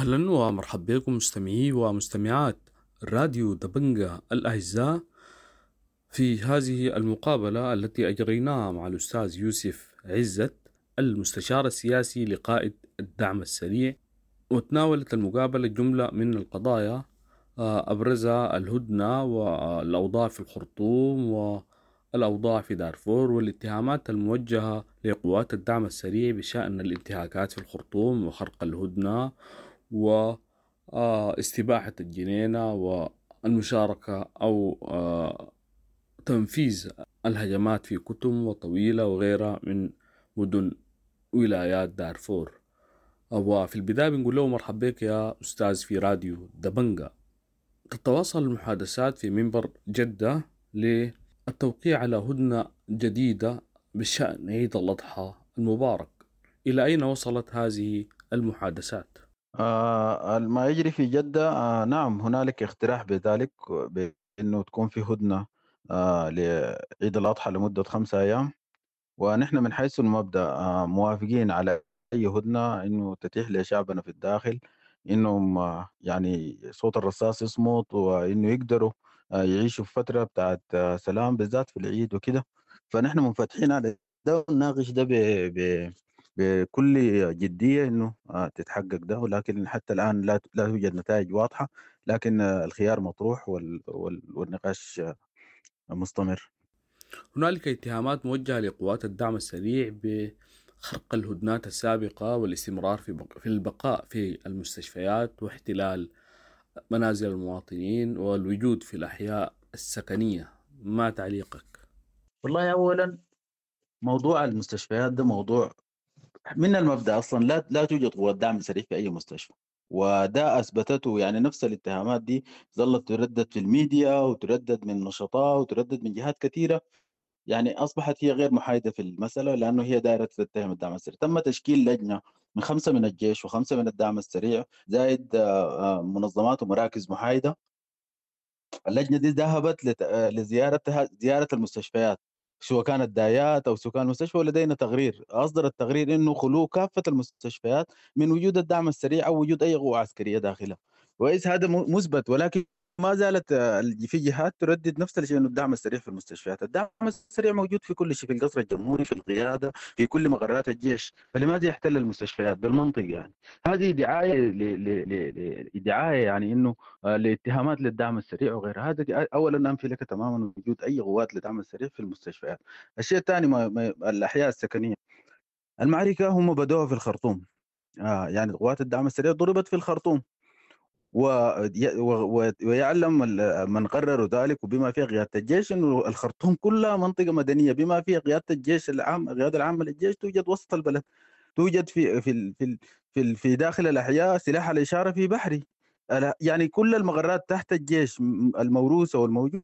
أهلا ومرحبا بكم مستمعي ومستمعات راديو دبنقا الأعزاء في هذه المقابلة التي أجريناها مع الأستاذ يوسف عزت المستشار السياسي لقائد الدعم السريع، وتناولت المقابلة جملة من القضايا أبرزها الهدنة والأوضاع في الخرطوم والأوضاع في دارفور والاتهامات الموجهة لقوات الدعم السريع بشأن الانتهاكات في الخرطوم وخرق الهدنة واستباحة الجنينة والمشاركة أو تنفيذ الهجمات في كتم وطويلة وغيرها من مدن ولايات دارفور. وفي البداية بنقول له مرحبا بك يا أستاذ في راديو دبنقا. تتواصل المحادثات في منبر جدة للتوقيع على هدنة جديدة بشأن عيد الأضحى المبارك، إلى أين وصلت هذه المحادثات؟ ما يجري في جدة، نعم هنالك اقتراح بذلك بأنه تكون في هدنة لعيد الأضحى لمدة 5 أيام، ونحن من حيث المبدأ موافقين على أي هدنة أنه تتيح لشعبنا في الداخل أنهم يعني صوت الرصاص يصمت وأنه يقدروا يعيشوا في فترة بتاعت سلام بالذات في العيد وكده. فنحن منفتحين على ده ونناقش ده بكل جدية أنه تتحقق ده، ولكن حتى الآن لا توجد نتائج واضحة، لكن الخيار مطروح والنقاش مستمر. هنالك اتهامات موجهة لقوات الدعم السريع بخرق الهدنات السابقة والاستمرار في البقاء في المستشفيات واحتلال منازل المواطنين والوجود في الأحياء السكنية، ما تعليقك؟ والله أولا موضوع المستشفيات ده موضوع من المبدأ أصلا لا توجد قوات دعم سريع في أي مستشفى، وده أثبتته يعني نفس الاتهامات دي ظلت تردد في الميديا وتردد من نشطاء وتردد من جهات كثيرة، يعني أصبحت هي غير محايدة في المسألة لأنه هي دائرة تتهم الدعم السريع. تم تشكيل لجنة من 5 من الجيش و5 من الدعم السريع زائد منظمات ومراكز محايدة. اللجنة دي ذهبت لزيارة المستشفيات سواء كانت دايات أو سواء كان المستشفى، ولدينا تقرير أصدر التقرير أنه خلو كافة المستشفيات من وجود الدعم السريع أو وجود أي قوة عسكرية داخلها، وإذ هذا مثبت، ولكن ما زالت في جهات تردد نفس الشيء أنه الدعم السريع في المستشفيات. الدعم السريع موجود في كل شيء، في القصر الجمهوري، في القيادة، في كل مقرات الجيش، فلماذا يحتل المستشفيات بالمنطق؟ يعني هذه دعاية يعني أنه لاتهامات للدعم السريع وغير هذا. أولا أنفي لك تماما وجود أي قوات للدعم السريع في المستشفيات. الشيء الثاني الأحياء السكنية، المعركة هم بدأوا في الخرطوم، يعني قوات الدعم السريع ضربت في الخرطوم، ويعلم من قرروا ذلك وبما فيه قيادة الجيش أنه الخرطوم كلها منطقة مدنية، بما فيه قيادة الجيش العام، القيادة العامة للجيش توجد وسط البلد، توجد في داخل الأحياء، سلاح على إشارة في بحري، يعني كل المغرات تحت الجيش الموروثة والموجودة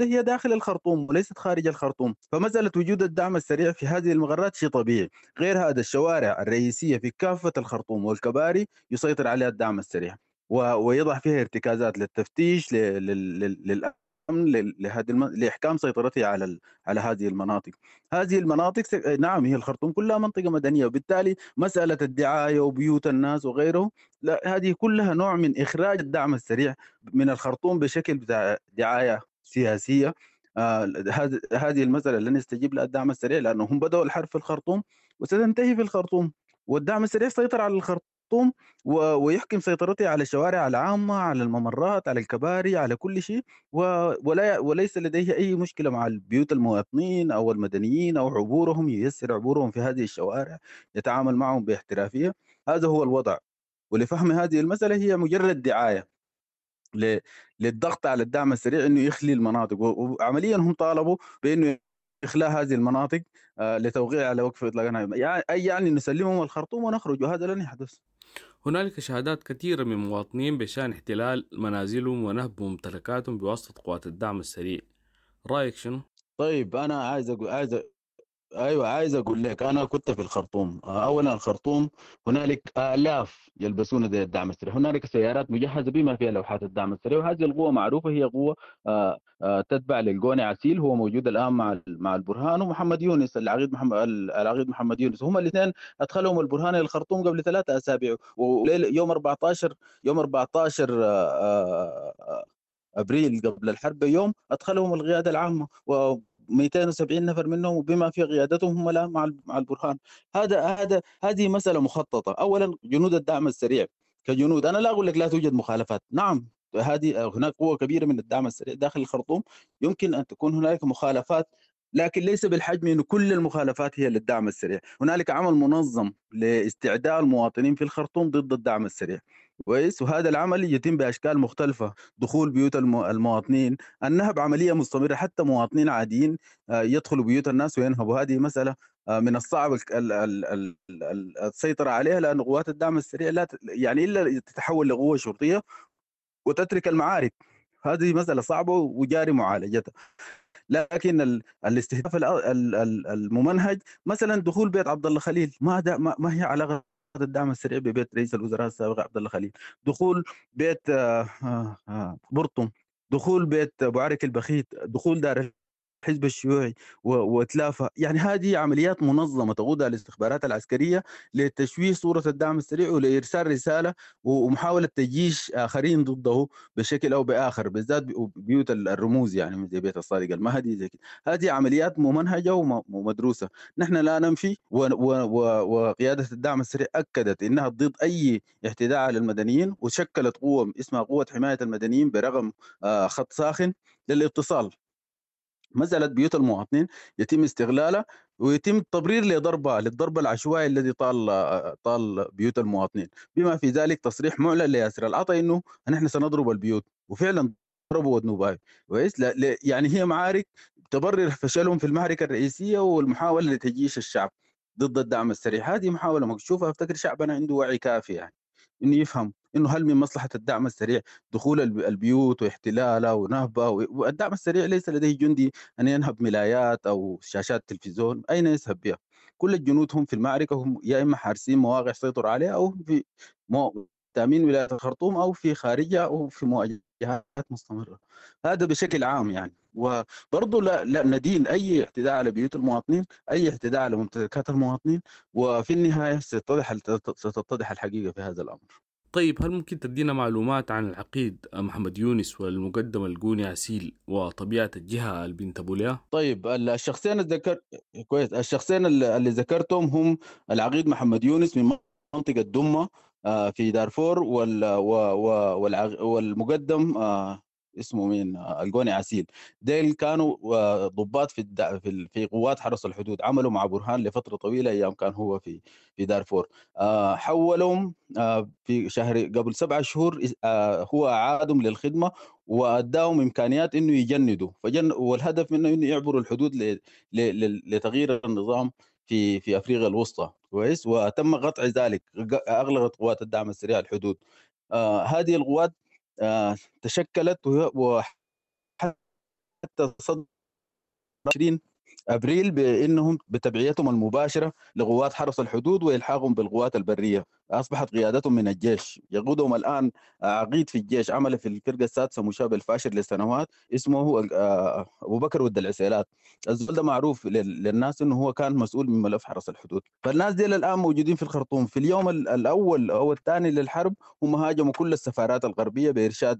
هي داخل الخرطوم وليست خارج الخرطوم. فما زالت وجود الدعم السريع في هذه المغرات شيء طبيعي. غير هذا الشوارع الرئيسية في كافة الخرطوم والكباري يسيطر عليها الدعم السريع ويضع فيها ارتكازات للتفتيش للأمن لإحكام سيطرته على هذه المناطق. هذه المناطق نعم هي الخرطوم كلها منطقة مدنية، وبالتالي مسألة الدعاية وبيوت الناس وغيره لا، هذه كلها نوع من إخراج الدعم السريع من الخرطوم بشكل بتاع دعاية سياسية. هذه المسألة لن يستجيب لها الدعم السريع لأنهم بدأوا الحرب في الخرطوم وستنتهي في الخرطوم، والدعم السريع سيطر على الخرطوم ويحكم سيطرته على الشوارع العامة، على الممرات، على الكباري، على كل شيء، وليس لديه أي مشكلة مع البيوت المواطنين أو المدنيين أو عبورهم، ييسر عبورهم في هذه الشوارع، يتعامل معهم باحترافية. هذا هو الوضع، ولفهم هذه المسألة هي مجرد دعاية للضغط على الدعم السريع أنه يخلي المناطق، وعمليا هم طالبوا بأنه إخلاء هذه المناطق لتوقيع على وقف إطلاق النار، يعني نسلمهم الخرطوم ونخرج، وهذا لن يحدث. هنالك شهادات كثيرة من مواطنين بشأن احتلال منازلهم ونهب ممتلكاتهم بواسطة قوات الدعم السريع، رأيك شنو؟ طيب أنا عايز ايوه عايز اقول لك انا كنت في الخرطوم. اولا الخرطوم هنالك الاف يلبسون زي الدعم السريع، هنالك سيارات مجهزه بما فيها لوحات الدعم السريع، وهذه القوه معروفه هي قوه تتبع للجوني عسيل، هو موجود الان مع البرهان ومحمد يونس العقيد محمد يونس، هم الاثنين ادخلهم البرهان الخرطوم قبل 3 أسابيع، ويوم 14 أبريل قبل الحرب بيوم ادخلهم القياده العامه و 270 نفر منهم بما في قيادتهم هم الان مع البرهان. هذه مسألة مخططة. أولا جنود الدعم السريع كجنود، أنا لا أقول لك لا توجد مخالفات، نعم هذه هناك قوة كبيرة من الدعم السريع داخل الخرطوم، يمكن أن تكون هناك مخالفات لكن ليس بالحجم أن كل المخالفات هي للدعم السريع. هنالك عمل منظم لاستعداء المواطنين في الخرطوم ضد الدعم السريع كويس، وهذا العمل يتم بأشكال مختلفة، دخول بيوت المواطنين، النهب عملية مستمرة، حتى مواطنين عاديين يدخلوا بيوت الناس وينهبوا، هذه مسألة من الصعب السيطرة عليها لأن قوات الدعم السريع لا يعني إلا تتحول لقوة شرطية وتترك المعارك، هذه مسألة صعبة وجاري معالجتها. لكن الاستهداف الممنهج مثلا دخول بيت عبد الله خليل، ما هي علاقة الدعم السريع ببيت رئيس الوزراء السابق عبد الله خليل؟ دخول بيت برطم، دخول بيت ابو عرك البخيت، دخول دار الحزب الشيوعي واتلافها، يعني هذه عمليات منظمه تقودها الاستخبارات العسكريه لتشويه صوره الدعم السريع ولارسال رساله ومحاوله تجيش اخرين ضده بشكل او باخر، بالذات بيوت الرموز يعني زي بيت الصادق المهدي زي كده. هذه عمليات ممنهجه ومدروسه، نحن لا ننفي وقياده الدعم السريع اكدت انها ضد اي اعتداء على المدنيين، وشكلت قوه اسمها قوه حمايه المدنيين برغم خط ساخن للاتصال. مسألة بيوت المواطنين يتم استغلالها ويتم التبرير للضربة العشوائي الذي طال بيوت المواطنين، بما في ذلك تصريح معلن لياسر العطا انه نحن سنضرب البيوت، وفعلا ضربوا ودنوباي كويس، يعني هي معارك تبرر فشلهم في المعركة الرئيسية والمحاولة لتجييش الشعب ضد الدعم السريع. هذه محاولة مكشوفة، افتكر شعبنا عنده وعي كافي يعني انه يفهم انه هل من مصلحه الدعم السريع دخول البيوت واحتلالها ونهبها، والدعم السريع ليس لديه جندي ان ينهب ملايات او شاشات تلفزيون، اين يذهب بها؟ كل الجنود هم في المعركه، هم يا اما حارسين مواقع سيطروا عليها او في تامين ولايه الخرطوم او في خارجها او في مواجهات مستمره. هذا بشكل عام يعني. وبرضه لا ندين اي اعتداء على بيوت المواطنين، اي اعتداء على ممتلكات المواطنين، وفي النهايه ستتضح الحقيقه في هذا الامر. طيب هل ممكن تدينا معلومات عن العقيد محمد يونس والمقدم الجوني عسيل وطبيعة الجهة اللي بينتموا لها؟ طيب الشخصين اللي ذكرتهم هم العقيد محمد يونس من منطقة دمة في دارفور والمقدم اسمه مين الجوني عسيل، ديل كانوا ضباط في قوات حرس الحدود، عملوا مع برهان لفتره طويله ايام كان هو في دارفور، حولهم في شهر قبل 7 شهور هو اعادهم للخدمه واداهم امكانيات انه يجندوا، والهدف منه انه يعبروا الحدود لتغيير النظام في افريقيا الوسطى كويس، وتم قطع ذلك، اغلقت قوات الدعم السريع الحدود. هذه القوات تشكلت وحتى صدر 20 أبريل بأنهم بتبعيتهم المباشرة لقوات حرس الحدود وإلحاقهم بالقوات البرية، أصبحت قيادتهم من الجيش، يقودهم الآن عقيد في الجيش عمل في الفرقة السادسة مشابه الفاشر لسنوات اسمه أبو بكر ود العسيلات، الزول ده معروف للناس أنه هو كان مسؤول من ملف حرس الحدود. فالناس دي الآن موجودين في الخرطوم. في اليوم الأول أو الثاني للحرب هم هاجموا كل السفارات الغربية بإرشاد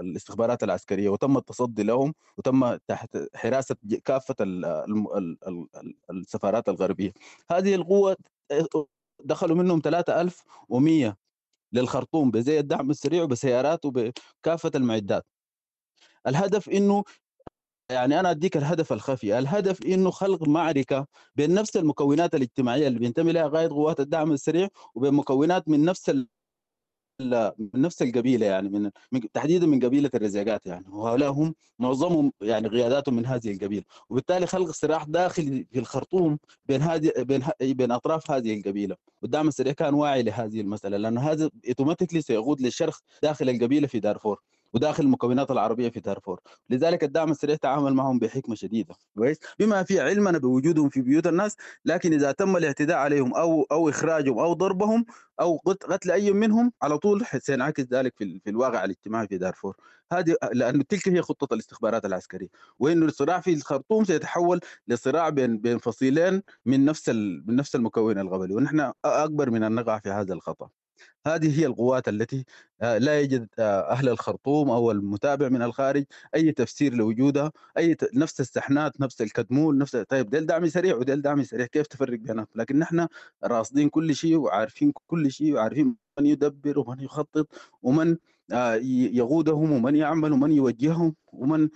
الاستخبارات العسكرية، وتم التصدي لهم وتم تحت حراسة كافة السفارات الغربية. هذه القوة دخلوا منهم 3100 للخرطوم بزي الدعم السريع وبسيارات وبكافة المعدات. الهدف إنه يعني أنا أديك الهدف الخفي، الهدف إنه خلق معركة بين نفس المكونات الاجتماعية اللي بينتمي لها قائد قوات الدعم السريع وبين مكونات من نفس القبيله، يعني من تحديدا من قبيله الرزاقات يعني، وهؤلاء هم معظمهم يعني قياداتهم من هذه القبيله، وبالتالي خلق صراع داخلي في الخرطوم بين اطراف هذه القبيله، والدعم السريع كان واعي لهذه المساله لانه هذا اوتوماتيكلي سيقود للشرخ داخل القبيله في دارفور، وداخل المكونات العربية في دارفور. لذلك الدعم السريع تعامل معهم بحكمة شديدة بما في علمنا بوجودهم في بيوت الناس، لكن إذا تم الاعتداء عليهم أو إخراجهم أو ضربهم أو قتل أي منهم على طول سينعكس ذلك في الواقع الاجتماعي في دارفور. هذه لأن تلك هي خطة الاستخبارات العسكرية، وإن الصراع في الخرطوم سيتحول لصراع بين فصيلين من نفس المكون الغبلي، ونحن أكبر من أن نقع في هذا الخطأ. هذه هي القوات التي لا يجد أهل الخرطوم أو المتابع من الخارج أي تفسير لوجودها، أي نفس السحنات، نفس الكدمول، نفس طيب ديل دعم سريع وديل دعم سريع، كيف تفرق بينهم؟ لكن نحن راصدين كل شيء وعارفين كل شيء، وعارفين من يدبر ومن يخطط ومن يقودهم ومن يعمل ومن يوجههم ومن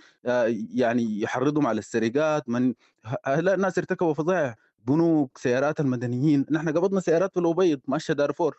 يعني يحرضهم على السرقات. من هؤلاء الناس ارتكبوا فظائع، بنوك، سيارات المدنيين. نحن قبضنا سيارات في الأبيض ماشية دارفور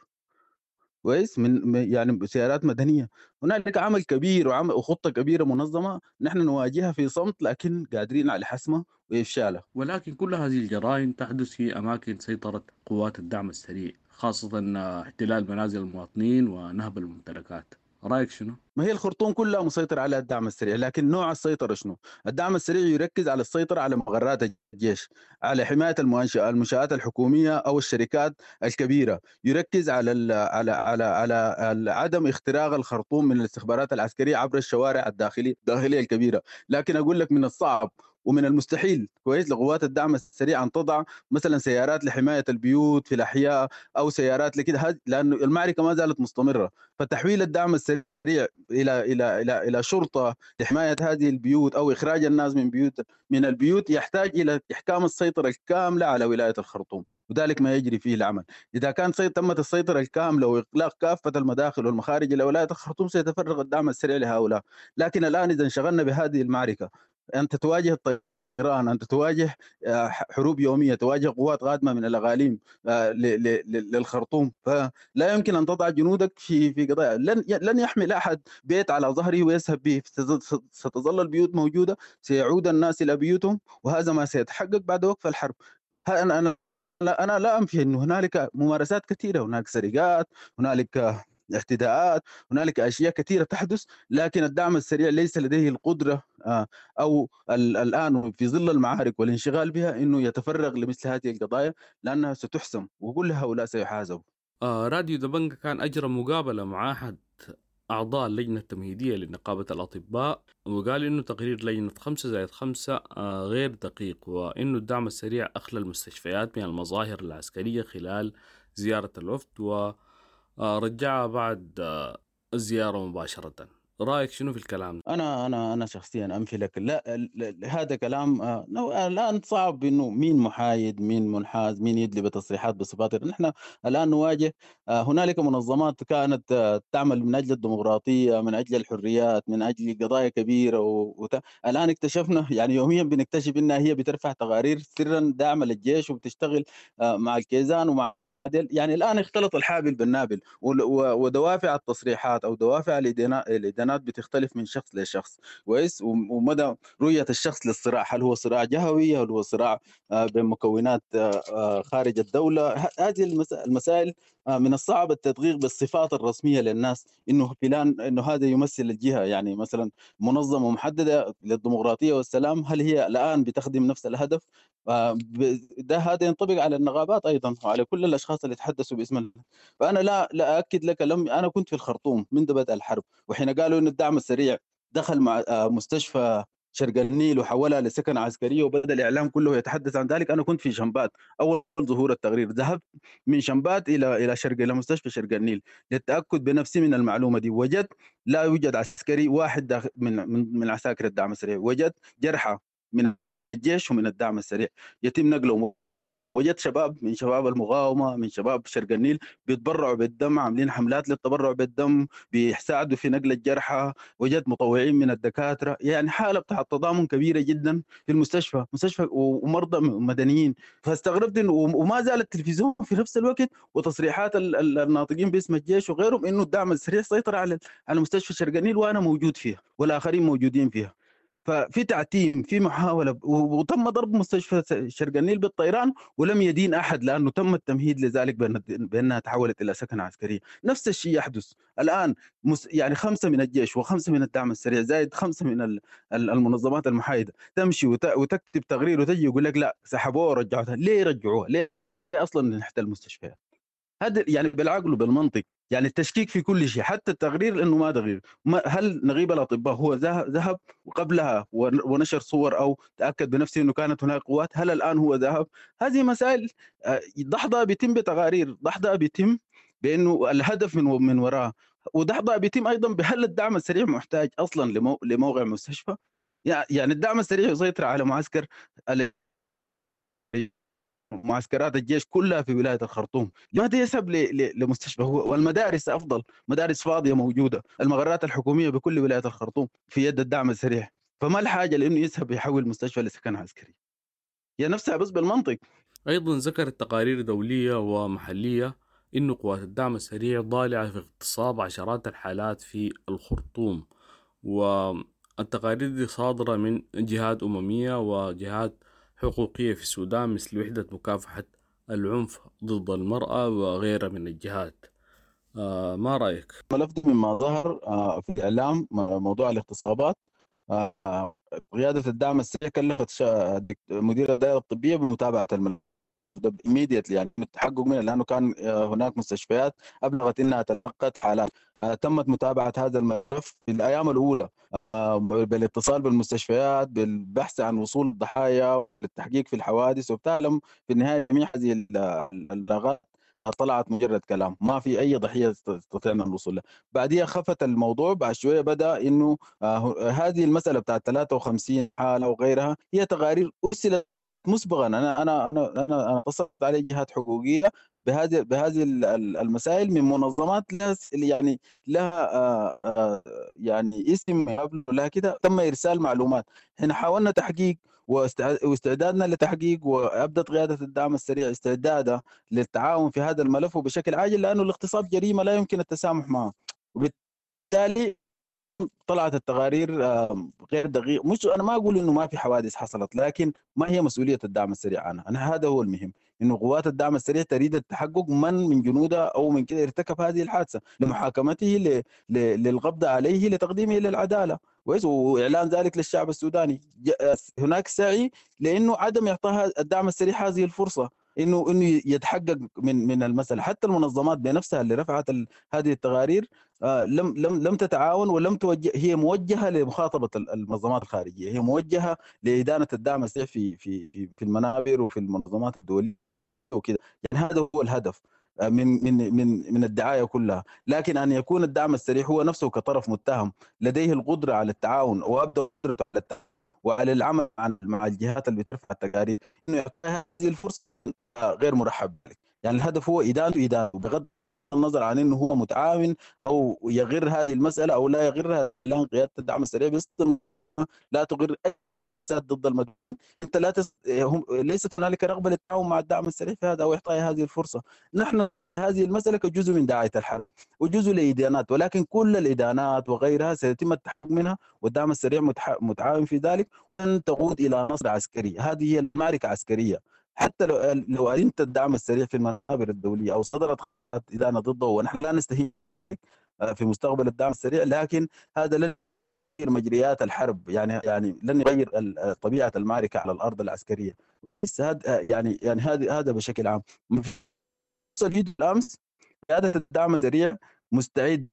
كويس، من يعني سيارات مدنيه. هنالك عمل كبير وخطه كبيره منظمه نحن نواجهها في صمت، لكن قادرين على حسمها وافشالها. ولكن كل هذه الجرائم تحدث في اماكن سيطره قوات الدعم السريع، خاصه احتلال منازل المواطنين ونهب الممتلكات. رايك شنو؟ ما هي الخرطوم كلها مسيطره على الدعم السريع، لكن نوع السيطره شنو؟ الدعم السريع يركز على السيطره على مقرات الجيش، على حمايه المنشآت الحكوميه او الشركات الكبيره، يركز على عدم اختراق الخرطوم من الاستخبارات العسكريه عبر الشوارع الداخليه الكبيره. لكن اقول لك من الصعب ومن المستحيل كويس لقوات الدعم السريع أن تضع مثلا سيارات لحماية البيوت في الأحياء أو سيارات لكده، لأن المعركة ما زالت مستمرة. فتحويل الدعم السريع إلى إلى إلى إلى شرطة لحماية هذه البيوت أو إخراج الناس من البيوت يحتاج إلى إحكام السيطرة الكاملة على ولاية الخرطوم، وذلك ما يجري فيه العمل. إذا كان تمت السيطرة الكاملة وإغلاق كافة المداخل والمخارج إلى ولاية الخرطوم سيتفرغ الدعم السريع لهؤلاء. لكن الآن إذا انشغلنا بهذه المعركة، أن تتواجه الطيران، أن تتواجه حروب يومية، تواجه قوات قادمة من الأقاليم للخرطوم، فلا يمكن أن تضع جنودك في قضايا. لن يحمل أحد بيت على ظهره ويسهب به، ستظل البيوت موجودة، سيعود الناس إلى بيوتهم، وهذا ما سيتحقق بعد وقف الحرب. أنا لا أنفي أن هنالك ممارسات كثيرة، هناك سرقات، هنالك اعتداءات، هنالك أشياء كثيرة تحدث، لكن الدعم السريع ليس لديه القدرة أو الآن في ظل المعارك والانشغال بها أنه يتفرغ لمثل هذه القضايا، لأنها ستحسم وكل هؤلاء سيحاسبوا. راديو دبنقا كان أجرى مقابلة مع أحد أعضاء اللجنة التمهيدية لنقابة الأطباء، وقال إنه تقرير لجنة 5+5 غير دقيق، وإنه الدعم السريع أخلى المستشفيات من المظاهر العسكرية خلال زيارة الوفد ورجعها بعد الزيارة مباشرة. رأيك شنو في الكلام؟ أنا شخصيا أنفي لك لا هذا كلام. الآن صعب إنه مين محايد، مين منحاز، مين يدلي بتصريحات بصفات. نحن الآن نواجه هنالك منظمات كانت تعمل من أجل الديمقراطية، من أجل الحريات، من أجل قضايا كبيرة، الآن اكتشفنا يعني يوميا بنكتشف إنها هي بترفع تقارير سرا داعمة للجيش وبتشتغل مع الكيزان ومع يعني الآن اختلط الحابل بالنابل، ودوافع التصريحات أو دوافع الإدانات بتختلف من شخص لشخص كويس، ومدى رؤية الشخص للصراع، هل هو صراع جهوي، هل هو صراع بين مكونات خارج الدولة. هذه المسائل من الصعب التدقيق بالصفات الرسمية للناس إنه فلان إنه هذا يمثل الجهة، يعني مثلا منظمة محددة للديمقراطية والسلام هل هي الآن بتخدم نفس الهدف؟ ده هذا ينطبق على النقابات أيضا وعلى كل الأشخاص اللي يتحدثوا باسم. فأنا لا أؤكد لك أنا كنت في الخرطوم منذ بدء الحرب، وحين قالوا إن الدعم السريع دخل مع مستشفى شرق النيل وحولها لسكن عسكري وبدأ الإعلام كله يتحدث عن ذلك، أنا كنت في شنبات أول ظهور التقرير، ذهبت من شنبات إلى مستشفى شرق النيل للتأكد بنفسي من المعلومة دي. وجدت لا يوجد عسكري واحد من عساكر الدعم السريع، وجدت جرحى من الجيش ومن الدعم السريع يتم نقله. وجدت شباب من شباب المقاومة، من شباب شرق النيل بيتبرعوا بالدم، عاملين حملات للتبرع بالدم، بيساعدوا في نقل الجرحى. وجدت مطوعين من الدكاترة، يعني حالة بتاع التضامن كبيرة جدا في المستشفى ومرضى مدنيين. فاستغربت إنه وما زال التلفزيون في نفس الوقت وتصريحات الناطقين باسم الجيش وغيرهم إنه الدعم السريع سيطر على مستشفى شرق النيل وأنا موجود فيها والآخرين موجودين فيها. ففي تعتيم، في محاولة، وتم ضرب مستشفى شرق النيل بالطيران ولم يدين أحد لأنه تم التمهيد لذلك بأنها تحولت إلى سكن عسكري. نفس الشيء يحدث الآن، يعني 5 من الجيش و5 من الدعم السريع زائد 5 من المنظمات المحايدة تمشي وتكتب تقرير وتجي يقول لك لا سحبوها ورجعوها. ليه رجعوها؟ ليه أصلا نحتل المستشفيات؟ هذا يعني بالعقل وبالمنطق، يعني التشكيك في كل شيء، حتى التقرير لأنه ما تغيير، هل نغيب الأطباء هو ذهب قبلها ونشر صور أو تأكد بنفسه أنه كانت هناك قوات، هل الآن هو ذهب؟ هذه مسائل ضحضة بيتم بتقارير، ضحضة بيتم بأنه الهدف من وراه، وضحضة بيتم أيضا بهل الدعم السريع محتاج أصلا لموقع مستشفى؟ يعني الدعم السريع يسيطر على معسكرات الجيش كلها في ولاية الخرطوم، لماذا يذهب لمستشفى هو؟ والمدارس أفضل، مدارس فاضية موجودة، المغارات الحكومية بكل ولاية الخرطوم في يد الدعم السريع، فما الحاجة لأنه يذهب يحول مستشفى لسكن عسكري؟ هي نفسها بس بالمنطق. أيضا ذكرت تقارير دولية ومحلية أن قوات الدعم السريع ضالعة في اغتصاب عشرات الحالات في الخرطوم، والتقارير دي صادرة من جهات أممية وجهات حقوقية في السودان مثل وحدة مكافحة العنف ضد المرأة وغيرها من الجهات. ما رأيك؟ ملفت مما ظهر في الإعلام موضوع الاغتصابات. قيادة الدعم السريع كلفت مدير الدائرة الطبية بمتابعة الملف immediately، يعني التحقق منه، لأنه كان هناك مستشفيات أبلغت أنها تلقت حالات. تمت متابعة هذا الملف في الأيام الأولى بالاتصال بالمستشفيات، بالبحث عن وصول الضحايا، للتحقيق في الحوادث، وبالتالي في النهاية جميع هذه الإبلاغات طلعت مجرد كلام، ما في أي ضحية استطعنا الوصول لها. بعدها خفت الموضوع، بعد شوية بدأ إنه هذه المسألة بتاعت 53 حالة وغيرها هي تقارير أرسلت مسبقا. أنا اتصلت على جهات حقوقية بهذه المسائل من منظمات لها اسم قبل لها كده، تم إرسال معلومات. هنا حاولنا تحقيق واستعدادنا للتحقيق، وأبدت قيادة الدعم السريع استعدادها للتعاون في هذا الملف وبشكل عاجل، لأنه الاغتصاب جريمة لا يمكن التسامح معها، وبالتالي طلعت التقارير غير دقيقة. مش أنا ما أقول إنه ما في حوادث حصلت، لكن ما هي مسؤولية الدعم السريع عنها. أنا هذا هو المهم، إنه قوات الدعم السريع تريد التحقق من جنودها أو من كده ارتكب هذه الحادثة، لمحاكمته، للقبض عليه، لتقديمه للعدالة، وإعلان ذلك للشعب السوداني. هناك سعي لأنه عدم إعطاء الدعم السريع هذه الفرصة إنه يتحقق من المسألة. حتى المنظمات بنفسها اللي رفعت هذه التقارير لم تتعاون ولم توجه. هي موجهة لمخاطبة المنظمات الخارجية، هي موجهة لإدانة الدعم السريع في المنابر وفي المنظمات الدولية وكذا. يعني هذا هو الهدف من من من من الدعاية كلها. لكن أن يكون الدعم السريع هو نفسه كطرف متهم لديه القدرة على التعاون وعلى العمل مع الجهات اللي بترفع التقارير، إنه يأخذ هذه الفرصة غير مرحب بك. يعني الهدف هو إدانة، بغض النظر عن أنه هو متعاون أو يغير هذه المسألة أو لا يغيرها. الآن قيادة الدعم السريع باستمرار لا تغير أي سياسات ضد المدنيين. أنت ليست هنالك رغبة للتعاون مع الدعم السريع في هذا أو إعطائه هذه الفرصة. نحن هذه المسألة كجزء من داعية الحرب وجزء لإدانات، ولكن كل الإدانات وغيرها سيتم التحقق منها، والدعم السريع متعاون في ذلك، وأن تقود إلى نصر عسكري. هذه هي المعركة عسكرية. حتى لو أدينت الدعم السريع في المنابر الدولية أو صدرت إدانة ضده، ونحن لا نستهين في مستقبل الدعم السريع، لكن هذا لن يغير مجريات الحرب، يعني لن يغير طبيعة المعركة على الأرض العسكرية. بس يعني هذا بشكل عام. فيديو الأمس قيادة الدعم السريع مستعد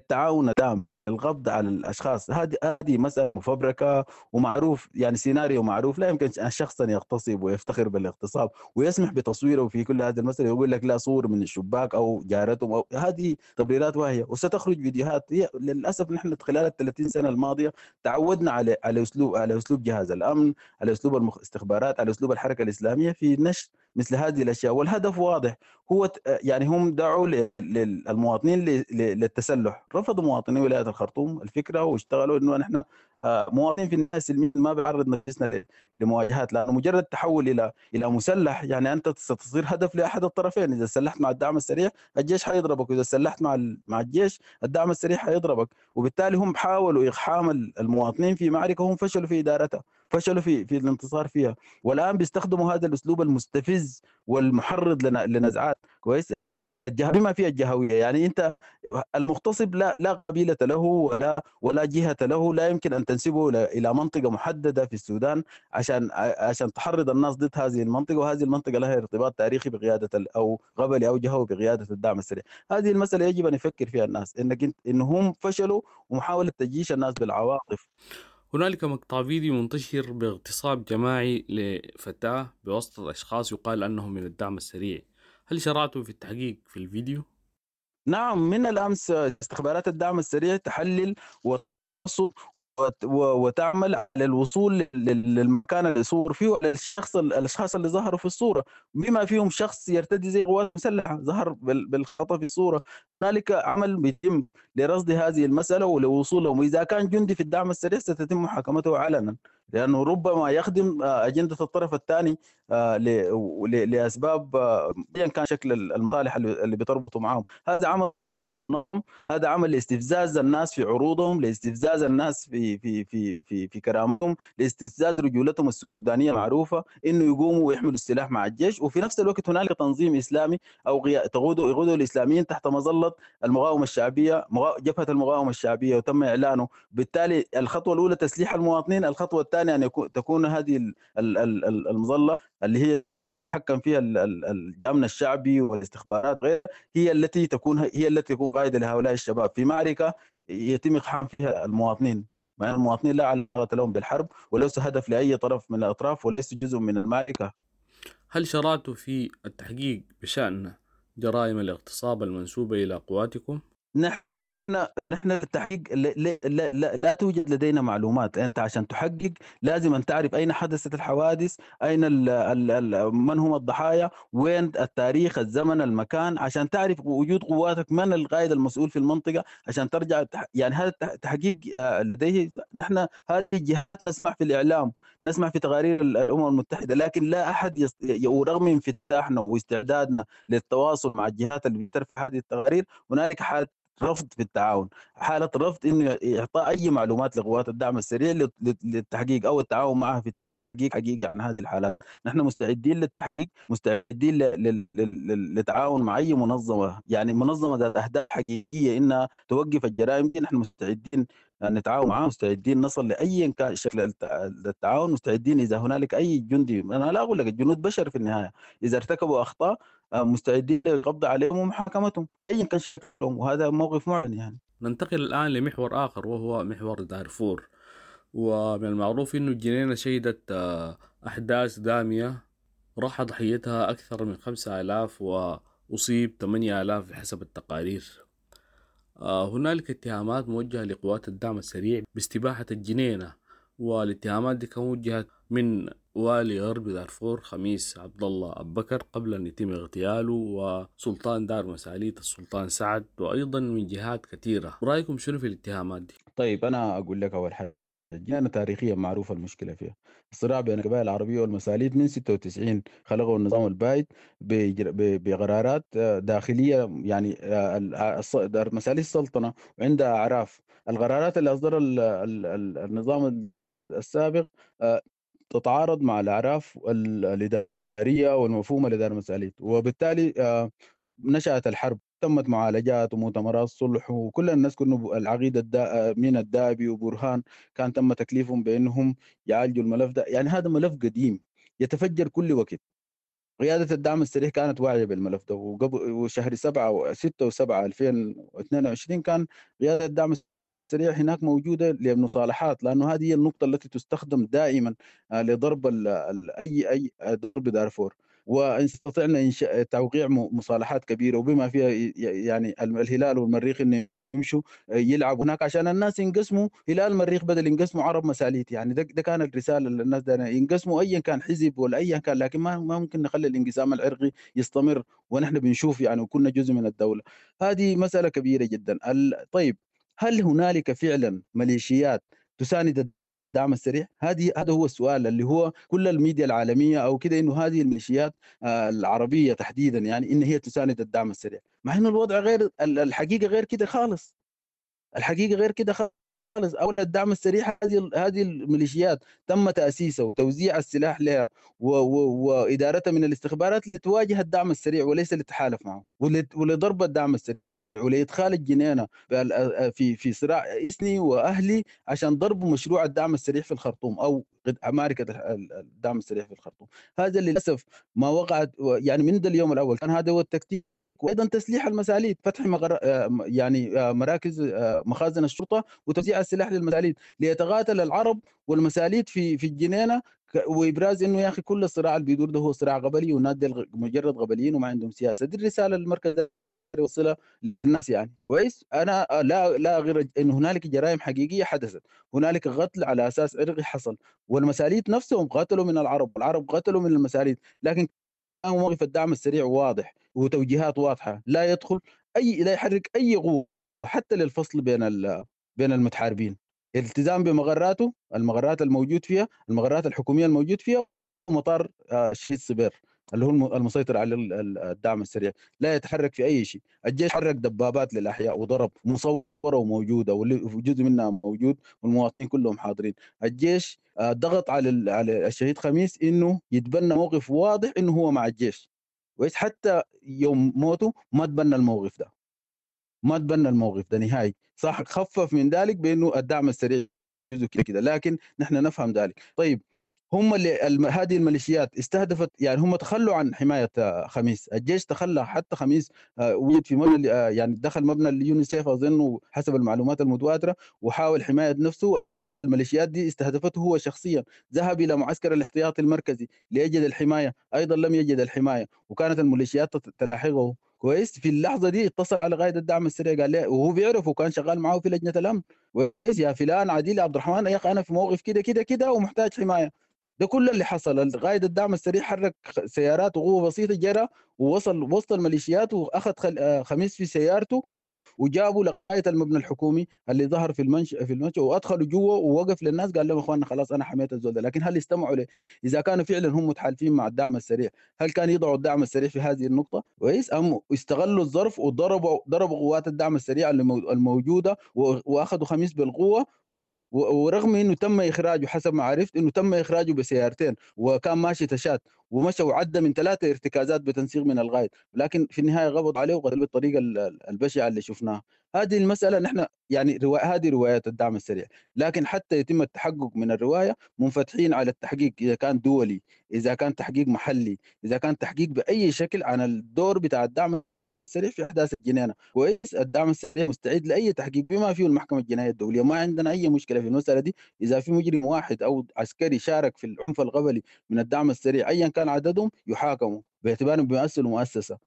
للتعاون التام، القبض على الأشخاص. هذه مسألة مفبركة ومعروف، يعني سيناريو معروف. لا يمكن أن شخصا يغتصب ويفتخر بالاغتصاب ويسمح بتصويره في كل هذه المسألة، يقول لك لا صور من الشباك أو جارتهم أو هذه تبريرات واهية، وستخرج فيديوهات. للأسف نحن خلال ال30 سنة الماضية تعودنا على أسلوب جهاز الأمن، على أسلوب الاستخبارات، على أسلوب الحركة الإسلامية في نشر مثل هذه الأشياء. والهدف واضح، هو يعني هم دعوا للمواطنين للتسلح، رفضوا مواطني ولاية الخرطوم الفكرة واشتغلوا إنه نحن مواطنين في الناس المين ما بيعرض نفسنا لمواجهات، لأنه مجرد تحول إلى مسلح يعني أنت ستصير هدف لأحد الطرفين. إذا سلحت مع الدعم السريع الجيش حيضربك، وإذا سلحت مع الجيش الدعم السريع حيضربك. وبالتالي هم حاولوا إقحام المواطنين في معركة هم فشلوا في إدارتها، فشلوا في الانتصار فيها، والآن بيستخدموا هذا الأسلوب المستفز والمحرض لنزعات. كويس، بما فيها الجهوية، يعني أنت المغتصب لا قبيلة له ولا جهة له، لا يمكن أن تنسبه إلى منطقة محددة في السودان عشان تحرض الناس ضد هذه المنطقة، وهذه المنطقة لها ارتباط تاريخي بقيادة أو قبلي أو جهوي بقيادة الدعم السريع. هذه المسألة يجب أن يفكر فيها الناس، إنهم فشلوا ومحاولة تجيش الناس بالعواطف. هنالك مقطع فيديو منتشر باغتصاب جماعي لفتاة بواسطة أشخاص يقال أنهم من الدعم السريع، هل شرعتوا في التحقيق في الفيديو؟ نعم، من الأمس استخبارات الدعم السريع تحلل وتعمل على الوصول للمكان اللي صور فيه الأشخاص اللي ظهروا في الصورة، بما فيهم شخص يرتدي زي قوات مسلحة ظهر بالخطأ في الصورة. هنالك عمل بيتم لرصد هذه المسألة ولوصولهم، وإذا كان جندي في الدعم السريع ستتم محاكمته علنا، لأنه ربما يخدم أجندة الطرف الثاني لأسباب أيا كان شكل المصالح اللي بتربطه معهم. هذا عمل لاستفزاز الناس في عروضهم، لاستفزاز الناس في كرامتهم، لاستفزاز رجولتهم السودانية المعروفة إنه يقوموا ويحملوا السلاح مع الجيش. وفي نفس الوقت هنالك تنظيم إسلامي أو يقودوا الإسلاميين تحت مظلة المقاومة الشعبية، جبهة المقاومة الشعبية، وتم إعلانه. بالتالي الخطوة الأولى تسليح المواطنين، الخطوة الثانية أن تكون هذه المظلة اللي هي حكم فيها الأمن الشعبي والاستخبارات غير هي التي تكون قائدة لهؤلاء الشباب في معركة يتم إقحام فيها المواطنين، مع أن المواطنين لا علاقة لهم بالحرب وليسوا هدف لأي طرف من الأطراف وليسوا جزء من المعركة. هل شرعتوا في التحقيق بشأن جرائم الاغتصاب المنسوبة إلى قواتكم؟ نحن في التحقيق لا توجد لدينا معلومات. أنت عشان تحقق لازم أن تعرف أين حدثت الحوادث، أين من هم الضحايا، وين التاريخ، الزمن، المكان، عشان تعرف وجود قواتك، من القائد المسؤول في المنطقة، عشان ترجع. يعني هذا التحقيق لديه نحن، هذه الجهات نسمع في الإعلام، نسمع في تقارير الأمم المتحدة، لكن لا أحد ورغم انفتاحنا واستعدادنا للتواصل مع الجهات اللي بترفع هذه التقارير، هناك حالة رفض في التعاون، حالة رفض إنه إعطاء أي معلومات لقوات الدعم السريع للتحقيق أو التعاون معها في التحقيق حقيقي عن هذه الحالات. نحن مستعدين للتحقيق، مستعدين للتعاون مع أي منظمة، يعني منظمة ذات أهداف حقيقية إنها توقف الجرائم دي، نحن مستعدين نتعاون معها، مستعدين نصل لأي شكل التعاون، مستعدين إذا هنالك أي جندي، أنا لا أقول لك الجنود بشر في النهاية، إذا ارتكبوا أخطاء مستعدين للقبض عليهم ومحاكمتهم أيا كان شكلهم، وهذا موقف معين. يعني ننتقل الآن لمحور آخر وهو محور دارفور، ومن المعروف أن الجنينة شهدت أحداث دامية راح ضحيتها أكثر من 5000 وأصيب 8000 بحسب التقارير. هنالك اتهامات موجهة لقوات الدعم السريع باستباحة الجنينة، والاتهامات دي كانت موجهة من والي غرب دارفور خميس عبد الله أبكر قبل أن يتم اغتياله، وسلطان دار مساليت السلطان سعد، وأيضا من جهات كثيرة. رأيكم شنو في الاتهامات دي؟ طيب، أنا أقول لك أول حاجة، الجنينة تاريخيا معروفة المشكلة فيها، الصراع بين القبائل العربية والمساليت من 96 خلقوا النظام البائد بقرارات داخلية، يعني مساليت السلطنة وعندها أعراف. القرارات اللي أصدرها النظام السابق تتعارض مع الأعراف الإدارية والمفهوم لدار المساليت، وبالتالي نشأت الحرب. تمت معالجات ومؤتمرات صلح، وكل الناس كانوا العقيدة من الدابي وبرهان كان تم تكليفهم بأنهم يعالجوا الملف ده، يعني هذا ملف قديم يتفجر كل وقت. قيادة الدعم السريع كانت واعية بالملف ده، وشهر 6 و7 2022 كان قيادة الدعم السريع هناك موجودة لمصالحات، لأنه هذه هي النقطة التي تستخدم دائما لضرب أي ضرب دارفور، واستطعنا توقيع مصالحات كبيرة وبما فيها يعني الهلال والمريخ يمشوا يلعبوا هناك عشان الناس ينقسموا هلال مريخ بدل ينقسموا عرب مساليت. يعني ده كان الرساله للناس، ده ينقسموا ايا كان حزب ولا ايا كان، لكن ما ممكن نخلي الانقسام العرقي يستمر ونحن بنشوف يعني وكنا جزء من الدوله. هذه مساله كبيره جدا. طيب هل هنالك فعلا ميليشيات تساند الدعم السريع؟ هذا هو السؤال اللي هو كل الميديا العالميه او كده، انه هذه الميليشيات العربيه تحديدا يعني ان هي تساند الدعم السريع، مع انه الوضع غير، الحقيقه غير كده خالص. الحقيقه غير كده خالص. اول الدعم السريع هذه الميليشيات تم تاسيسها وتوزيع السلاح لها وادارتها من الاستخبارات لتواجه الدعم السريع وليس لتحالف معه ولضرب الدعم السريع وليدخال الجنينه في صراع اسني واهلي عشان ضربوا مشروع الدعم السريع في الخرطوم او معركه الدعم السريع في الخرطوم. هذا للاسف ما وقعت يعني من اليوم الاول، كان هذا هو التكتيك. وايضا تسليح المساليت، فتح مراكز مخازن الشرطه وتوزيع السلاح للمساليت ليتقاتل العرب والمساليت في الجنينه، وابراز انه يا اخي كل الصراع اللي بيدور ده هو صراع قبلي ونادي مجرد قبليين وما عندهم سياسه. دي الرساله المركز وصلها للناس يعني كويس. انا لا غير ان هنالك جرائم حقيقيه حدثت، هنالك قتل على اساس عرقي حصل، والمساليت نفسهم قتلوا من العرب والعرب قتلوا من المساليت، لكن كان موقف الدعم السريع واضح وتوجيهات واضحه، لا يدخل لا يحرك اي قوه حتى للفصل بين المتحاربين، الالتزام بمغراته، المغرات الموجود فيها، المغرات الحكوميه الموجود فيها، ومطار الشهيد صبير اللي هو المسيطر على الدعم السريع، لا يتحرك في اي شيء. الجيش حرك دبابات للاحياء وضرب، مصوره وموجوده وجزء منها موجود والمواطنين كلهم حاضرين. الجيش ضغط على الشهيد خميس انه يتبنى موقف واضح انه هو مع الجيش، حتى يوم موته ما تبنى الموقف ده، نهائي. صح، خفف من ذلك بانه الدعم السريع جزء كده، لكن نحن نفهم ذلك. طيب هم اللي هذه الميليشيات استهدفت، يعني هم تخلوا عن حماية خميس، الجيش تخلى، حتى خميس وجد في مبنى يعني دخل مبنى اليونيسيف أظن حسب المعلومات المتواترة وحاول حماية نفسه. الميليشيات دي استهدفته هو شخصيا، ذهب إلى معسكر الاحتياطي المركزي ليجد الحماية، أيضا لم يجد الحماية وكانت الميليشيات تلاحقه كويس. في اللحظة دي اتصل على قائد الدعم السريع قال له، وهو بيعرفه وكان شغال معه في لجنة الأمن، كويس يا فلان عديل عبد الرحمن يا أخي أنا في موقف كده كده كده ومحتاج حماية. ده كل اللي حصل. قائد الدعم السريع حرك سيارات وقوه بسيطه جرى ووصل وسط الميليشيات واخذ خميس في سيارته وجابوا لغايه المبنى الحكومي اللي ظهر في المنشأ وادخلوا جوه ووقف للناس قال لهم اخواننا خلاص انا حميت الزول ده. لكن هل استمعوا له؟ اذا كانوا فعلا هم متحالفين مع الدعم السريع هل كان يضعوا الدعم السريع في هذه النقطه كويس، ام استغلوا الظرف وضربوا قوات الدعم السريع الموجوده واخذوا خميس بالقوه؟ ورغم انه تم اخراجه، حسب ما عرفت انه تم اخراجه بسيارتين وكان ماشي تشات ومشى وعدى من 3 ارتكازات بتنسيق من الغايد، لكن في النهايه غبط عليه وقتل بالطريقه البشعه اللي شفناها. هذه المساله نحن يعني هذه روايه الدعم السريع، لكن حتى يتم التحقق من الروايه منفتحين على التحقيق، اذا كان دولي، اذا كان تحقيق محلي، اذا كان تحقيق باي شكل عن الدور بتاع الدعم السريع في احداث الجنينه. كويس، الدعم السريع مستعد لاي تحقيق بما فيه المحكمه الجنائيه الدوليه، ما عندنا اي مشكله في المساله دي. اذا في مجرم واحد او عسكري شارك في العنف القبلي من الدعم السريع ايا كان عددهم يحاكموا باعتبارهم بيمثلوا مؤسسه.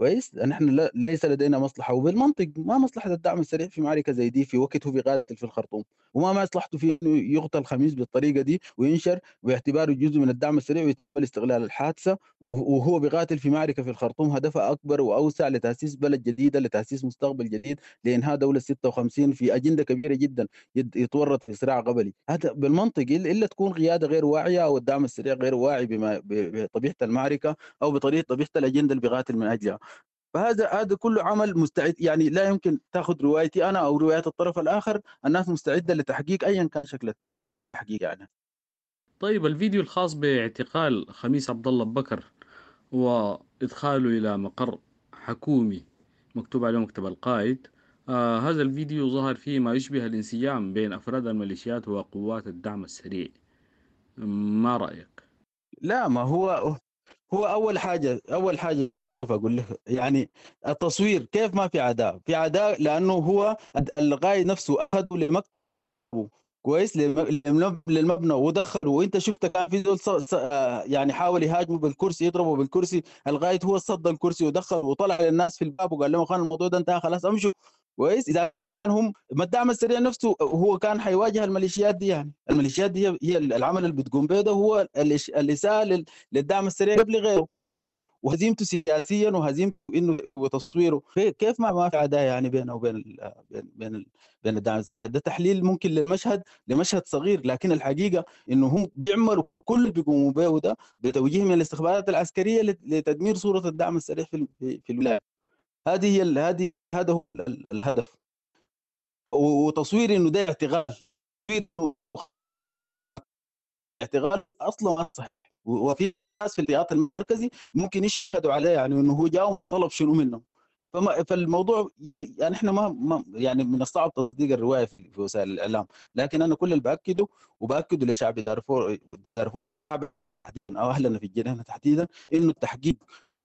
كويس، نحن ليس لدينا مصلحه، وبالمنطق ما مصلحه الدعم السريع في معركه زي دي في وقته في قاتل في الخرطوم، وما مصلحته في انه يقتل خميس بالطريقه دي وينشر باعتباره جزء من الدعم السريع ويتم استغلال الحادثه وهو بيقاتل في معركه في الخرطوم هدفها اكبر واوسع لتاسيس بلد جديده، لتاسيس مستقبل جديد، لانهاء دوله 56 في اجنده كبيره جدا يتورط في صراع قبلي. هذا بالمنطق الا تكون قياده غير واعيه او الدعم السريع غير واعي بطبيعه المعركه او بطبيعه الاجنده اللي بيقاتل من اجلها. فهذا كله عمل مستعد، يعني لا يمكن تاخذ روايتي انا او روايه الطرف الاخر، الناس مستعده لتحقيق ايا كان شكل التحقيق يعني. طيب الفيديو الخاص باعتقال خميس عبد الله أبكر وإدخاله إلى مقر حكومي مكتوب عليه مكتب القائد، هذا الفيديو ظهر فيه ما يشبه الانسجام بين أفراد الميليشيات وقوات الدعم السريع، ما رأيك؟ لا، ما هو أول حاجة أقول لك يعني التصوير كيف ما في عداء، في عداء لأنه هو الغاية نفسه أخذوا لمكتبه كويس للمبنى ودخله، وانت شفت كان في دول يعني حاول يهاجمه بالكرسي، يضربه بالكرسي، الغاية هو صد الكرسي ودخل وطلع للناس في الباب وقال لهم اخوان الموضوع ده انتهى خلاص امشوا، كويس. اذا هم ما الدعم السريع نفسه هو كان حيواجه الميليشيات دي، يعني الميليشيات دي هي العمل اللي بتقوم به ده هو الاساءه للدعم السريع قبل غيره، وهزيمته سياسيا وهزيمته انه وتصويره كيف ما في عداء يعني بينه وبين بين الدعم. ده تحليل ممكن لمشهد صغير، لكن الحقيقه انه هم بيعملوا كل اللي بيقوموا به ده بتوجيه من الاستخبارات العسكريه لتدمير صوره الدعم السريع في الولايه. هذا هو الهدف، وتصوير انه ده اعتقال اصلا ما صحيح، وفي في التياتر المركزي ممكن يشهدوا عليه يعني انه هو جاء وطلب شنو منهم. فالموضوع يعني احنا ما يعني من الصعب تصديق الروايه في وسائل الاعلام، لكن انا كل اللي باكده وباكده لشعب دارفور او اهلنا في الجنينه تحديدا انه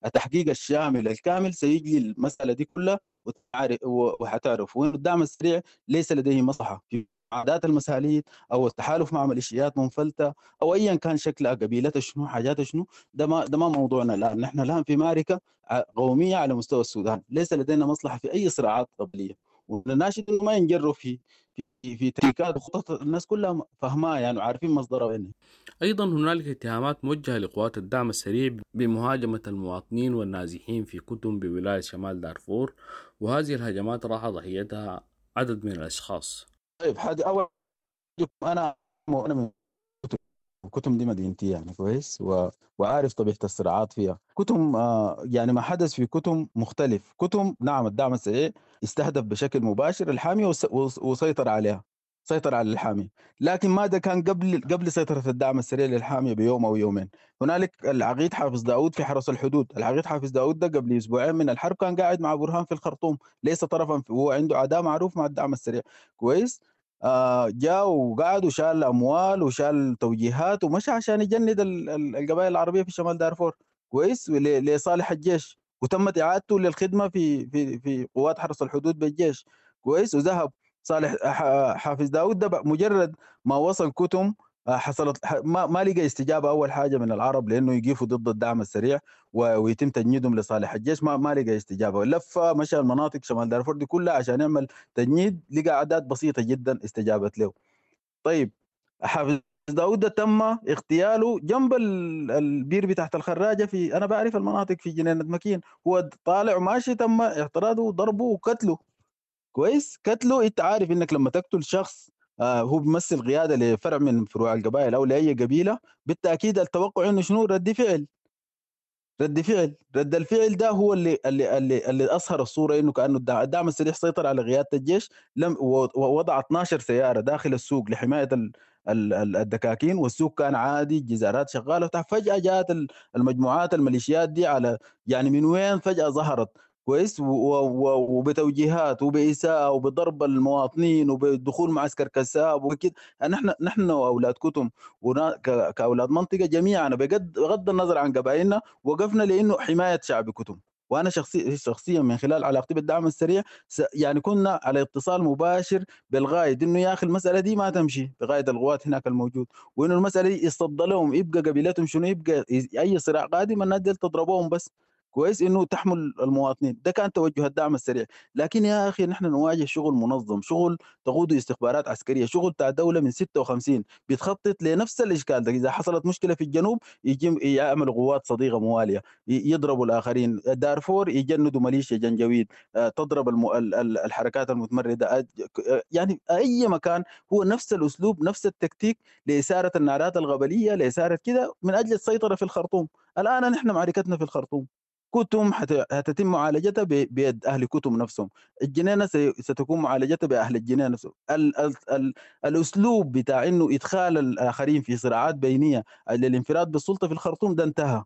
التحقيق الشامل الكامل سيجلي المساله دي كلها وحتعرف. والدعم السريع ليس لديه مصلحه في عادات المساليد او التحالف مع ميليشيات منفلته او ايا كان شكلها، قبيلته شنو، حاجاته شنو، ده ما موضوعنا الان. نحن الان في معركه قوميه على مستوى السودان، ليس لدينا مصلحه في اي صراعات قبليه، والناشد انه ما ينجروا في تكتيكات وخطط الناس كلها فاهماها يعني وعارفين مصدرها وين. ايضا هنالك اتهامات موجهه لقوات الدعم السريع بمهاجمه المواطنين والنازحين في كتم بولايه شمال دارفور، وهذه الهجمات راح ضحيتها عدد من الاشخاص. طيب حد اول انا من كتم دي مدينتي يعني كويس، وعارف طبيعه الصراعات فيها. كتم يعني ما حدث في كتم مختلف. كتم نعم الدعم السريع استهدف بشكل مباشر الحامية وسيطر عليها، سيطر على الحامية، لكن ماذا كان قبل سيطرة الدعم السريع للحامية بيوم أو يومين؟ هنالك العقيد حافظ داود في حرس الحدود. العقيد حافظ داود ده قبل أسبوعين من الحرب كان قاعد مع برهان في الخرطوم، ليس طرفا، هو عنده عداء معروف مع الدعم السريع كويس. جاء وقعد وشال أموال وشال توجيهات ومشى عشان يجند القبائل العربية في شمال دارفور كويس لصالح الجيش، وتمت إعادته للخدمة في قوات حرس الحدود بالجيش كويس. وذهب صالح حافظ داود ده مجرد ما وصل كتم حصلت ما لقى استجابة أول حاجة من العرب لأنه يقفوا ضد الدعم السريع ويتم تجنيدهم لصالح الجيش، ما لقى استجابة. لفة مشى المناطق شمال دارفور دي كلها عشان يعمل تجنيد، لقى أعداد بسيطة جدا استجابت له. طيب حافظ داود ده تم اغتياله جنب البير بتاعت الخراجة، أنا بعرف المناطق في جنينة مكين، هو طالع وماشي تم اعتراضه وضربه وقتله كويس. قتله انت عارف انك لما تقتل شخص هو بيمثل قيادة لفرع من فروع القبائل او لاي قبيلة، بالتأكيد التوقع انه شنو رد الفعل ده هو اللي أصهر الصورة، انه كأنه الدعم السريع سيطر على قيادة الجيش ووضع 12 سيارة داخل السوق لحماية الدكاكين، والسوق كان عادي جزارات شغالة. فجأة جاءت المجموعات الميليشيات دي على يعني من وين فجأة ظهرت كويس، وبتوجيهات وبإساءة وبضرب المواطنين وبدخول معسكر كساب وكده. نحن وأولاد كتم كأولاد منطقة جميعا بغض النظر عن قبائلنا وقفنا لأنه حماية شعب كتم. وأنا شخصيا من خلال علاقتي بالدعم السريع يعني كنا على اتصال مباشر بالغايد إنه يا أخي المسألة دي ما تمشي، بغايد الغوات هناك الموجود، وإنه المسألة دي يصد لهم، يبقى قبيلتهم شنو، يبقى أي صراع قادم الناس دي تضربهم بس كويس، إنه تحمل المواطنين. ده كان توجه الدعم السريع. لكن يا أخي نحن نواجه شغل منظم، شغل تقوده استخبارات عسكرية، شغل تاع دولة من 56 بتخطط لنفس الإشكال ده. إذا حصلت مشكلة في الجنوب يعمل قوات صديقة موالية، يضربوا الآخرين. دارفور يجندوا ميليشيا جنجويد، تضرب الحركات المتمردة، يعني أي مكان هو نفس الأسلوب نفس التكتيك لإثارة النعرات الغبلية، لإثارة كده من أجل السيطرة في الخرطوم. الآن نحن معركتنا في الخرطوم، كتم هتتم معالجتها بيد أهل كتم نفسهم، الجنينة ستكون معالجتها بأهل الجنينة نفسهم. الأسلوب بتاع إنه إدخال الآخرين في صراعات بينية للانفراد بالسلطة في الخرطوم ده انتهى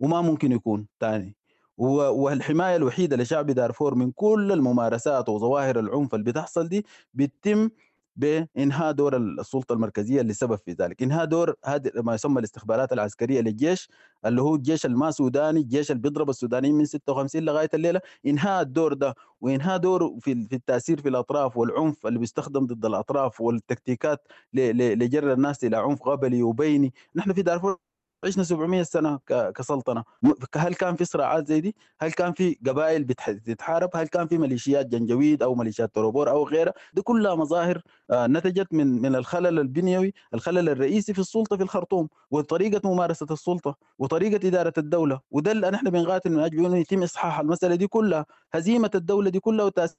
وما ممكن يكون تاني. والحماية الوحيدة لشعب دارفور من كل الممارسات وظواهر العنف اللي بتحصل دي بتتم بإنهاء دور السلطة المركزية اللي سبب في ذلك، إنهاء دور ما يسمى الاستخبارات العسكرية للجيش اللي هو الجيش الما سوداني، الجيش اللي بيضرب السودانيين من 56 لغاية الليلة، إنهاء الدور ده وإنهاء دوره في التأثير في الأطراف والعنف اللي بيستخدم ضد الأطراف والتكتيكات لجر الناس إلى عنف قبلي وبيني. نحن في دارفور عشنا 700 سنه كسلطنه. هل كان في صراعات زي دي؟ هل كان في قبائل بتتحارب؟ هل كان في ميليشيات جنجويد او ميليشيات طرابور او غيرها؟ دي كلها مظاهر نتجت من الخلل البنيوي، الخلل الرئيسي في السلطه في الخرطوم وطريقه ممارسه السلطه وطريقه اداره الدوله، وده اللي نحن بنقاتل من اجله انه يتم اصحاح المساله دي كلها، هزيمه الدوله دي كلها وتاسيس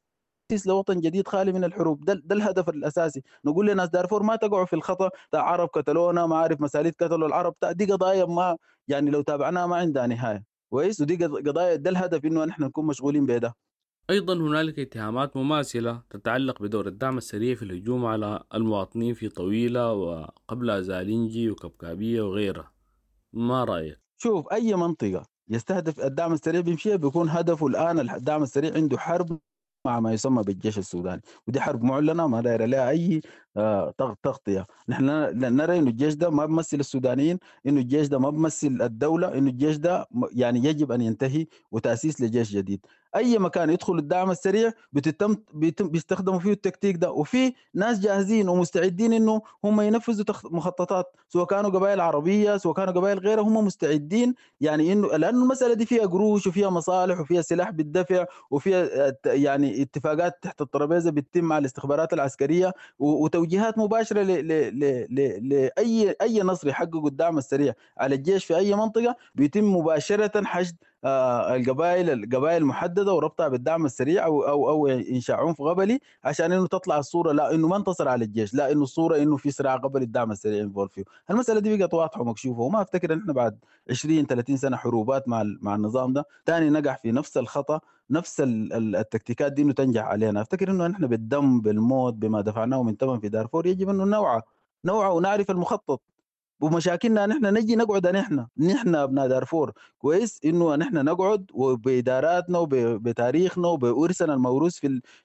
لوطن جديد خالي من الحروب. ده الهدف الاساسي، نقول لناس دارفور ما تقعوا في الخطا تاع عرب كتلونا ما عارف مساليد كتلوا العرب، دي قضايا ما يعني لو تابعناها ما عندها نهايه، كويس؟ ودي قضايا ده الهدف انه نحن نكون مشغولين بها. أيضا هنالك اتهامات مماثلة تتعلق بدور الدعم السريع في الهجوم على المواطنين في طويلة وقبل زالينجي وكبكابية وغيرها، ما رأيك؟ شوف، أي منطقة يستهدف الدعم السريع بيمشيها بيكون هدفه الآن الدعم السريع عنده حرب مع ما يسمى بالجيش السوداني، ودي حرب معلنة ما داير لها أي تغطية. نحن نرى إنه الجيش ده ما بمثل السودانيين، إنه الجيش ده ما بمثل الدولة، إنه الجيش ده يعني يجب أن ينتهي وتأسيس لجيش جديد. أي مكان يدخل الدعم السريع بيستخدموا فيه التكتيك ده، وفي ناس جاهزين ومستعدين إنه هم ينفذوا مخططات، سواء كانوا قبائل عربية سواء كانوا قبائل غيرها، هم مستعدين يعني إنه لأنه المسألة دي فيها قروش وفيها مصالح وفيها سلاح بالدفع وفيها يعني اتفاقات تحت الترابيزة بتتم مع الاستخبارات العسكرية وتوجيهات مباشرة لأي نصر يحقق الدعم السريع على الجيش في أي منطقة، بيتم مباشرة حشد القبائل المحدده وربطها بالدعم السريع او انشاء عنف قبلي، عشان انه تطلع الصوره لا انه ما انتصر على الجيش، لا انه الصوره انه في صراع قبلي الدعم السريع انفولف فيه. المساله دي بقت واضحه ومكشوفه، وما افتكر ان احنا بعد 20 30 سنه حروبات مع النظام ده ثاني نقع في نفس الخطا، نفس التكتيكات دي انه تنجح علينا. افتكر انه احنا بالدم بالموت بما دفعناه من ثمن في دارفور يجب انه نوعه ونعرف المخطط ومشاكلنا، نحن نجي نقعد نحن ابناء دارفور، كويس؟ انه نحن نقعد وباداراتنا وبتاريخنا وبارثنا الموروث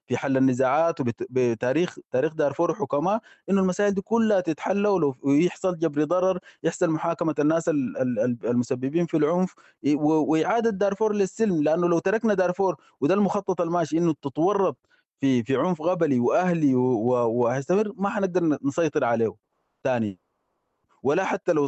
في حل النزاعات وبتاريخ دارفور وحكماء، انه المسائل دي كلها تتحل ويحصل جبر ضرر، يحصل محاكمه الناس المسببين في العنف واعاده دارفور للسلم. لانه لو تركنا دارفور وده المخطط الماشي انه تتورط في عنف قبلي واهلي وهيستمر، ما حنقدر نسيطر عليه ثاني، ولا حتى لو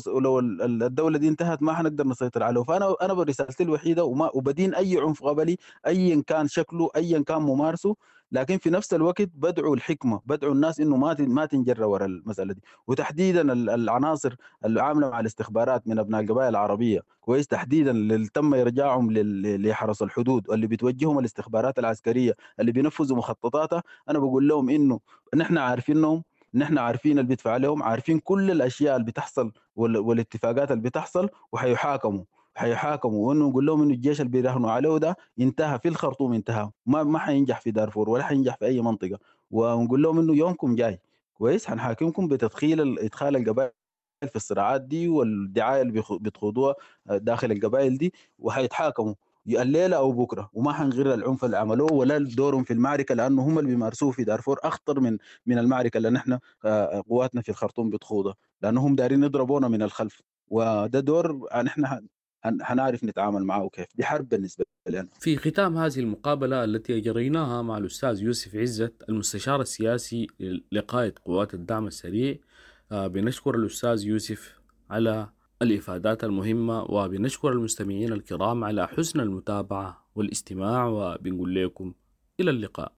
الدولة دي انتهت ما حنقدر نسيطر عليه. فأنا برسالتي الوحيدة وبدين أي عنف قبلي أيا كان شكله أيا كان ممارسه، لكن في نفس الوقت بدعو الحكمة، بدعو الناس إنه ما تنجر ورا المسألة دي، وتحديدا العناصر العاملة مع الاستخبارات من أبناء القبائل العربية، كويس؟ تحديدا اللي تم إرجاعهم لحرس الحدود واللي بتوجههم الاستخبارات العسكرية اللي بينفذوا مخططاتها، أنا بقول لهم إنه نحن عارفينهم، نحن عارفين اللي بيدفع عليهم، عارفين كل الاشياء اللي بتحصل والاتفاقات اللي بتحصل، وحيحاكموا وانه نقول لهم انه الجيش اللي بيراهنوا عليه ده انتهى في الخرطوم، انتهى ما حينجح في دارفور ولا حينجح في اي منطقه، ونقول لهم انه يومكم جاي، كويس؟ هنحاكمكم بتدخيل ادخال القبائل في الصراعات دي والدعايه اللي بتخوضوها داخل القبائل دي، وحيتحاكموا الليله او بكره، وما حنغير العنف اللي عملوه ولا دورهم في المعركه، لانه هم اللي بيمارسوه في دارفور اخطر من المعركه اللي نحن قواتنا في الخرطوم بتخوضها، لانهم دايرين يضربونا من الخلف، وده دور نحن حنعرف نتعامل معه وكيف. دي حرب بالنسبه لنا. في ختام هذه المقابله التي جريناها مع الاستاذ يوسف عزت المستشار السياسي لقائد قوات الدعم السريع، بنشكر الاستاذ يوسف على الإفادات المهمة، وبنشكر المستمعين الكرام على حسن المتابعة والاستماع، وبنقول لكم إلى اللقاء.